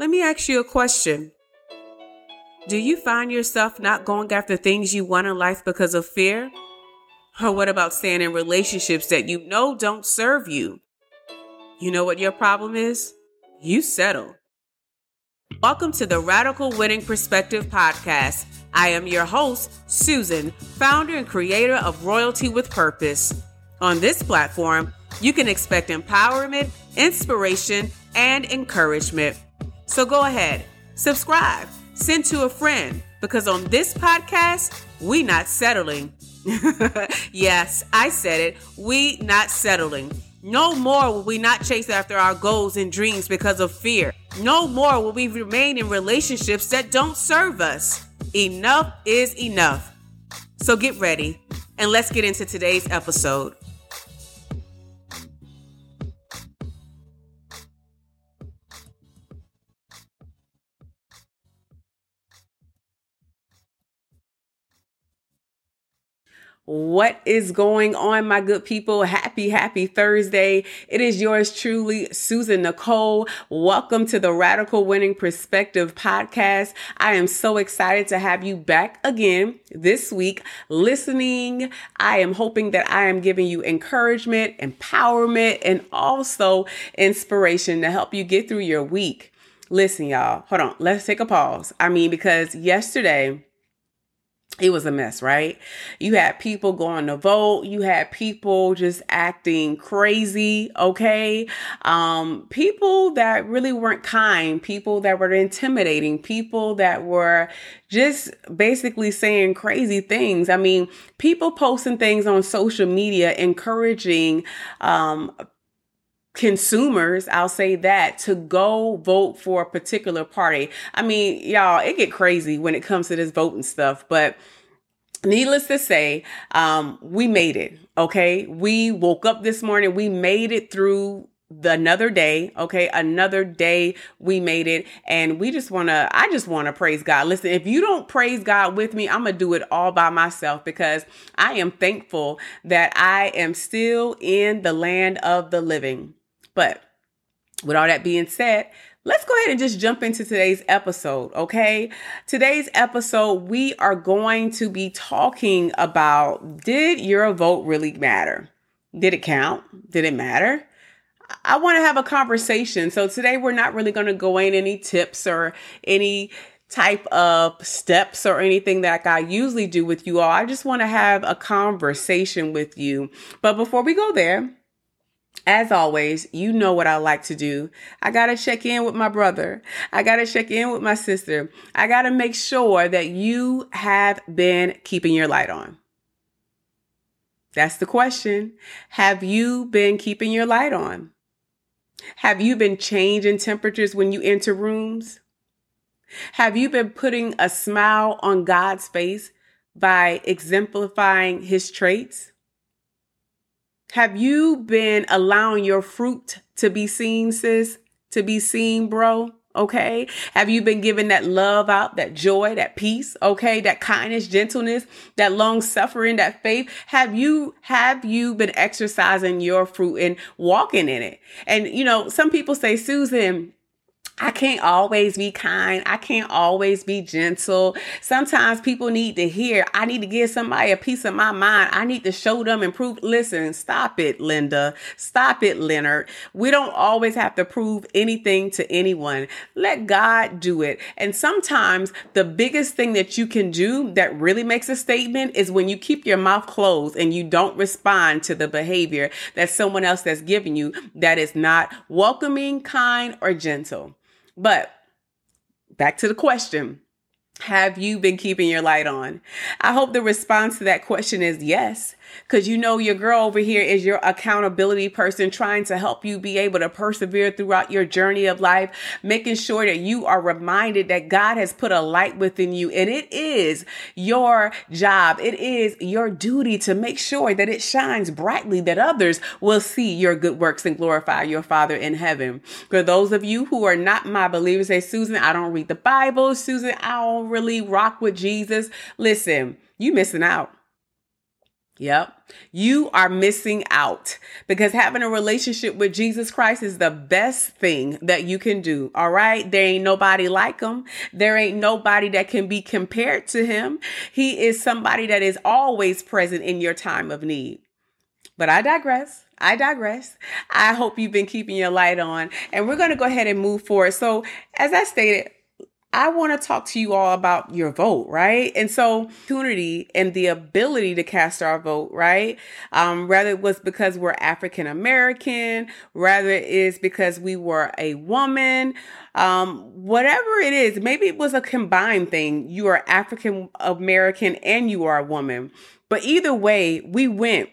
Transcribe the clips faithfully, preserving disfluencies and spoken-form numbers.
Let me ask you a question. Do you find yourself not going after things you want in life because of fear? Or what about staying in relationships that you know don't serve you? You know what your problem is? You settle. Welcome to the Radical Winning Perspective Podcast. I am your host, Susan, founder and creator of Royalty with Purpose. On this platform, you can expect empowerment, inspiration, and encouragement. So go ahead, subscribe, send to a friend, because on this podcast, we not settling. Yes, I said it. We not settling. No more will we not chase after our goals and dreams because of fear. No more will we remain in relationships that don't serve us. Enough is enough. So get ready and let's get into today's episode. What is going on, my good people? Happy, happy Thursday. It is yours truly, Susan Nicole. Welcome to the Radical Winning Perspective Podcast. I am so excited to have you back again this week listening. I am hoping that I am giving you encouragement, empowerment, and also inspiration to help you get through your week. Listen, y'all, hold on. Let's take a pause. I mean, because yesterday, it was a mess, right? You had people going to vote. You had people just acting crazy, okay? Um, people that really weren't kind, people that were intimidating, people that were just basically saying crazy things. I mean, people posting things on social media, encouraging um consumers, I'll say that, to go vote for a particular party. I mean, y'all, it get crazy when it comes to this voting stuff, but needless to say, um, we made it. Okay. We woke up this morning. We made it through the, another day. Okay. Another day we made it. And we just want to, I just want to praise God. Listen, if you don't praise God with me, I'm going to do it all by myself, because I am thankful that I am still in the land of the living. But with all that being said, let's go ahead and just jump into today's episode, okay? Today's episode, we are going to be talking about, did your vote really matter? Did it count? Did it matter? I want to have a conversation. So today we're not really going to go in any tips or any type of steps or anything that I usually do with you all. I just want to have a conversation with you. But before we go there, as always, you know what I like to do. I got to check in with my brother. I got to check in with my sister. I got to make sure that you have been keeping your light on. That's the question. Have you been keeping your light on? Have you been changing temperatures when you enter rooms? Have you been putting a smile on God's face by exemplifying his traits? Have you been allowing your fruit to be seen, sis, to be seen, bro? Okay. Have you been giving that love out, that joy, that peace? Okay. That kindness, gentleness, that long suffering, that faith. Have you, have you been exercising your fruit and walking in it? And, you know, some people say, Susan, I can't always be kind. I can't always be gentle. Sometimes people need to hear, I need to give somebody a piece of my mind. I need to show them and prove. Listen, stop it, Linda. Stop it, Leonard. We don't always have to prove anything to anyone. Let God do it. And sometimes the biggest thing that you can do that really makes a statement is when you keep your mouth closed and you don't respond to the behavior that someone else has given you that is not welcoming, kind, or gentle. But back to the question, have you been keeping your light on? I hope the response to that question is yes, because you know your girl over here is your accountability person trying to help you be able to persevere throughout your journey of life, making sure that you are reminded that God has put a light within you and it is your job. It is your duty to make sure that it shines brightly, that others will see your good works and glorify your Father in heaven. For those of you who are not my believers, say, Susan, I don't read the Bible. Susan, I don't really rock with Jesus. Listen, you missing out. Yep. You are missing out, because having a relationship with Jesus Christ is the best thing that you can do. All right. There ain't nobody like him. There ain't nobody that can be compared to him. He is somebody that is always present in your time of need. But I digress. I digress. I hope you've been keeping your light on, and we're going to go ahead and move forward. So as I stated, I want to talk to you all about your vote, right? And so opportunity and the ability to cast our vote, right? Um, whether it was because we're African-American, whether it is because we were a woman, um, whatever it is, maybe it was a combined thing. You are African-American and you are a woman. But either way, we went.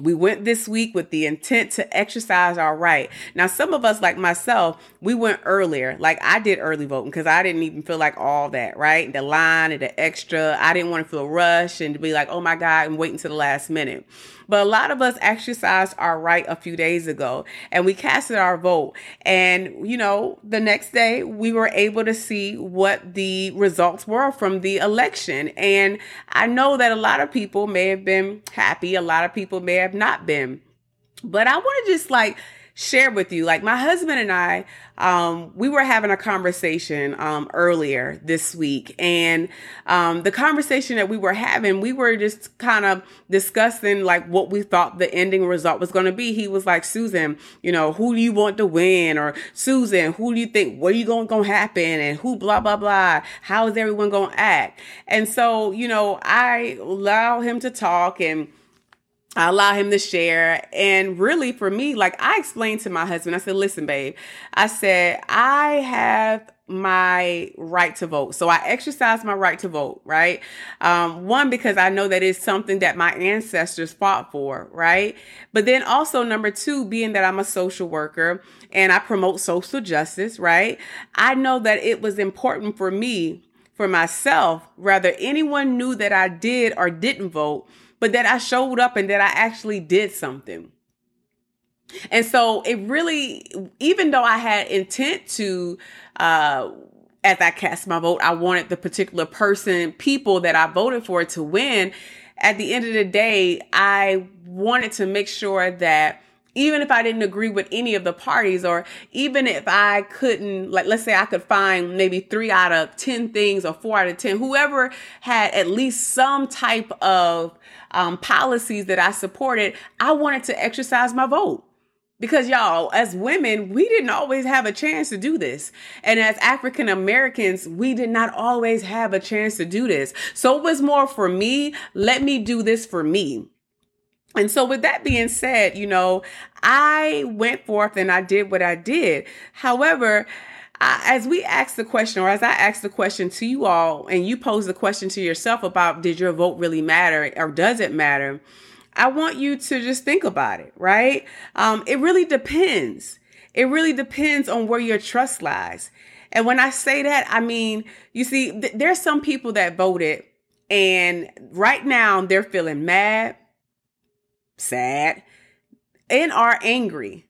We went this week with the intent to exercise our right. Now, some of us, like myself, we went earlier. Like I did early voting because I didn't even feel like all that, right? The line and the extra. I didn't want to feel rushed and to be like, oh my God, I'm waiting to the last minute. But a lot of us exercised our right a few days ago, and we casted our vote. And, you know, the next day we were able to see what the results were from the election. And I know that a lot of people may have been happy. A lot of people may have not been. But I want to just like share with you, like my husband and I, um, we were having a conversation um, earlier this week. And um, the conversation that we were having, we were just kind of discussing like what we thought the ending result was going to be. He was like, Susan, you know, who do you want to win? Or Susan, who do you think, what are you going to happen? And who blah, blah, blah. How is everyone going to act? And so, you know, I allow him to talk and I allow him to share. And really for me, like I explained to my husband, I said, listen, babe, I said, I have my right to vote. So I exercise my right to vote, right? Um, one, because I know that it's something that my ancestors fought for, right? But then also number two, being that I'm a social worker and I promote social justice, right? I know that it was important for me, for myself, rather anyone knew that I did or didn't vote, but that I showed up and that I actually did something. And so it really, even though I had intent to, uh, as I cast my vote, I wanted the particular person, people that I voted for to win. At the end of the day, I wanted to make sure that even if I didn't agree with any of the parties, or even if I couldn't, like, let's say I could find maybe three out of ten things or four out of ten, whoever had at least some type of um, policies that I supported, I wanted to exercise my vote. Because y'all, as women, we didn't always have a chance to do this. And as African Americans, we did not always have a chance to do this. So it was more for me, let me do this for me. And so with that being said, you know, I went forth and I did what I did. However, I, as we asked the question, or as I asked the question to you all, and you posed the question to yourself about, did your vote really matter or does it matter? I want you to just think about it, right? Um, it really depends. It really depends on where your trust lies. And when I say that, I mean, you see, th- there's some people that voted and right now they're feeling mad, sad, and are angry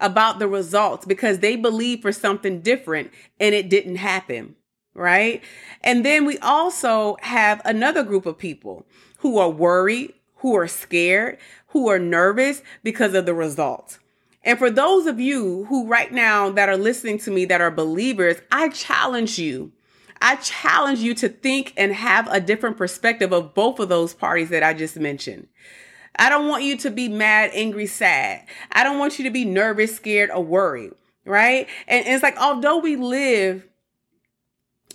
about the results because they believe for something different and it didn't happen, right? And then we also have another group of people who are worried, who are scared, who are nervous because of the results. And for those of you who right now that are listening to me that are believers, I challenge you. I challenge you to think and have a different perspective of both of those parties that I just mentioned. I don't want you to be mad, angry, sad. I don't want you to be nervous, scared, or worried, right? And, and it's like, although we live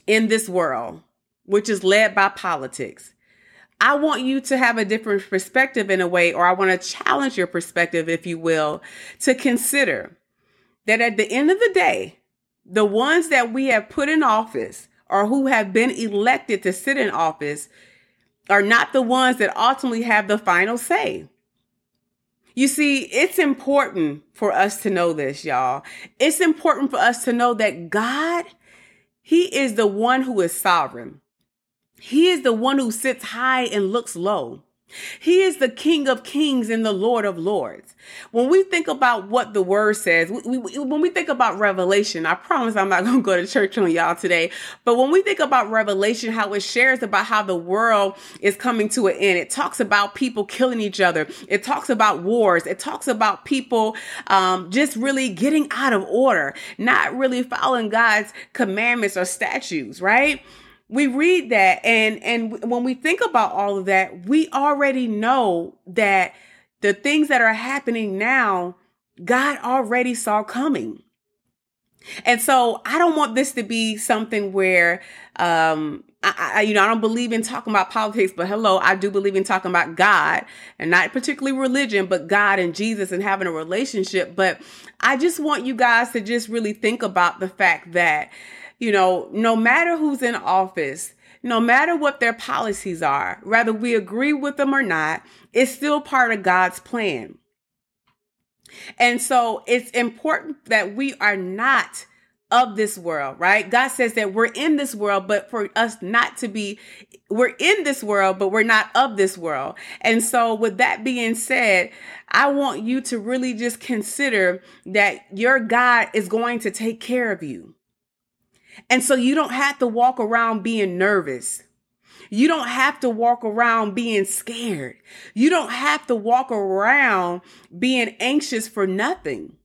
in this world, which is led by politics, I want you to have a different perspective in a way, or I want to challenge your perspective, if you will, to consider that at the end of the day, the ones that we have put in office or who have been elected to sit in office are not the ones that ultimately have the final say. You see, it's important for us to know this, y'all. It's important for us to know that God, he is the one who is sovereign. He is the one who sits high and looks low. He is the King of Kings and the Lord of Lords. When we think about what the word says, we, we, when we think about Revelation, I promise I'm not going to go to church on y'all today. But when we think about Revelation, how it shares about how the world is coming to an end, it talks about people killing each other. It talks about wars. It talks about people um, just really getting out of order, not really following God's commandments or statutes, right? We read that, and, and when we think about all of that, we already know that the things that are happening now, God already saw coming. And so I don't want this to be something where, um, I, I, you know, I don't believe in talking about politics, but hello, I do believe in talking about God, and not particularly religion, but God and Jesus and having a relationship. But I just want you guys to just really think about the fact that, you know, no matter who's in office, no matter what their policies are, whether we agree with them or not, it's still part of God's plan. And so it's important that we are not of this world, right? God says that we're in this world, but for us not to be, we're in this world, but we're not of this world. And so with that being said, I want you to really just consider that your God is going to take care of you. And so you don't have to walk around being nervous. You don't have to walk around being scared. You don't have to walk around being anxious for nothing.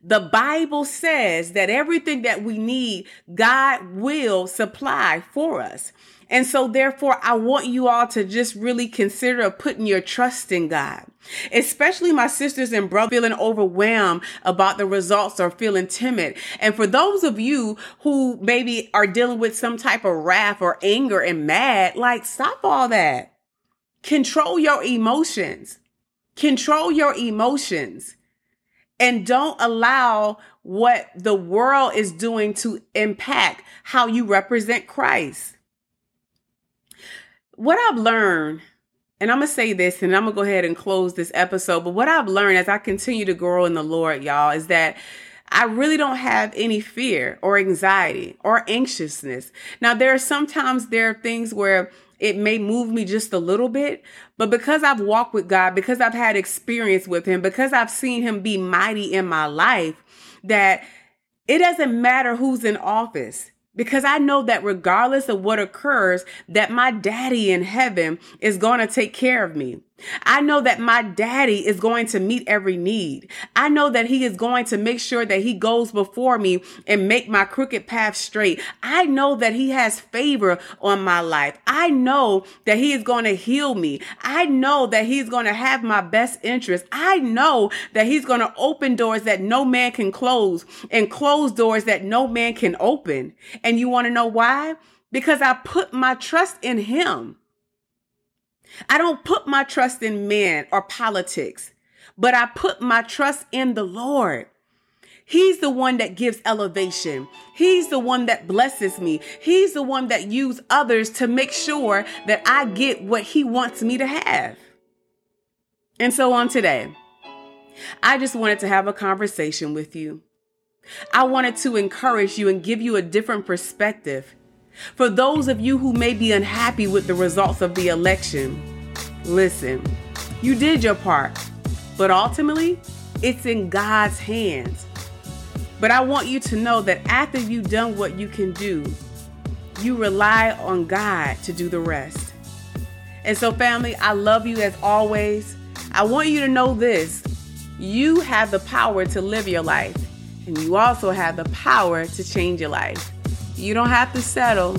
The Bible says that everything that we need, God will supply for us. And so therefore, I want you all to just really consider putting your trust in God, especially my sisters and brothers feeling overwhelmed about the results or feeling timid. And for those of you who maybe are dealing with some type of wrath or anger and mad, like stop all that. Control your emotions. Control your emotions. And don't allow what the world is doing to impact how you represent Christ. What I've learned, and I'm going to say this, and I'm going to go ahead and close this episode, but what I've learned as I continue to grow in the Lord, y'all, is that I really don't have any fear or anxiety or anxiousness. Now, there are sometimes there are things where it may move me just a little bit, but because I've walked with God, because I've had experience with him, because I've seen him be mighty in my life, that it doesn't matter who's in office, because I know that regardless of what occurs, that my daddy in heaven is going to take care of me. I know that my daddy is going to meet every need. I know that he is going to make sure that he goes before me and make my crooked path straight. I know that he has favor on my life. I know that he is going to heal me. I know that he's going to have my best interest. I know that he's going to open doors that no man can close and close doors that no man can open. And you want to know why? Because I put my trust in him. I don't put my trust in men or politics, but I put my trust in the Lord. He's the one that gives elevation. He's the one that blesses me. He's the one that uses others to make sure that I get what he wants me to have. And so on today, I just wanted to have a conversation with you. I wanted to encourage you and give you a different perspective. For those of you who may be unhappy with the results of the election, listen, you did your part, but ultimately it's in God's hands. But I want you to know that after you've done what you can do, you rely on God to do the rest. And so family, I love you as always. I want you to know this. You have the power to live your life, and you also have the power to change your life. You don't have to settle.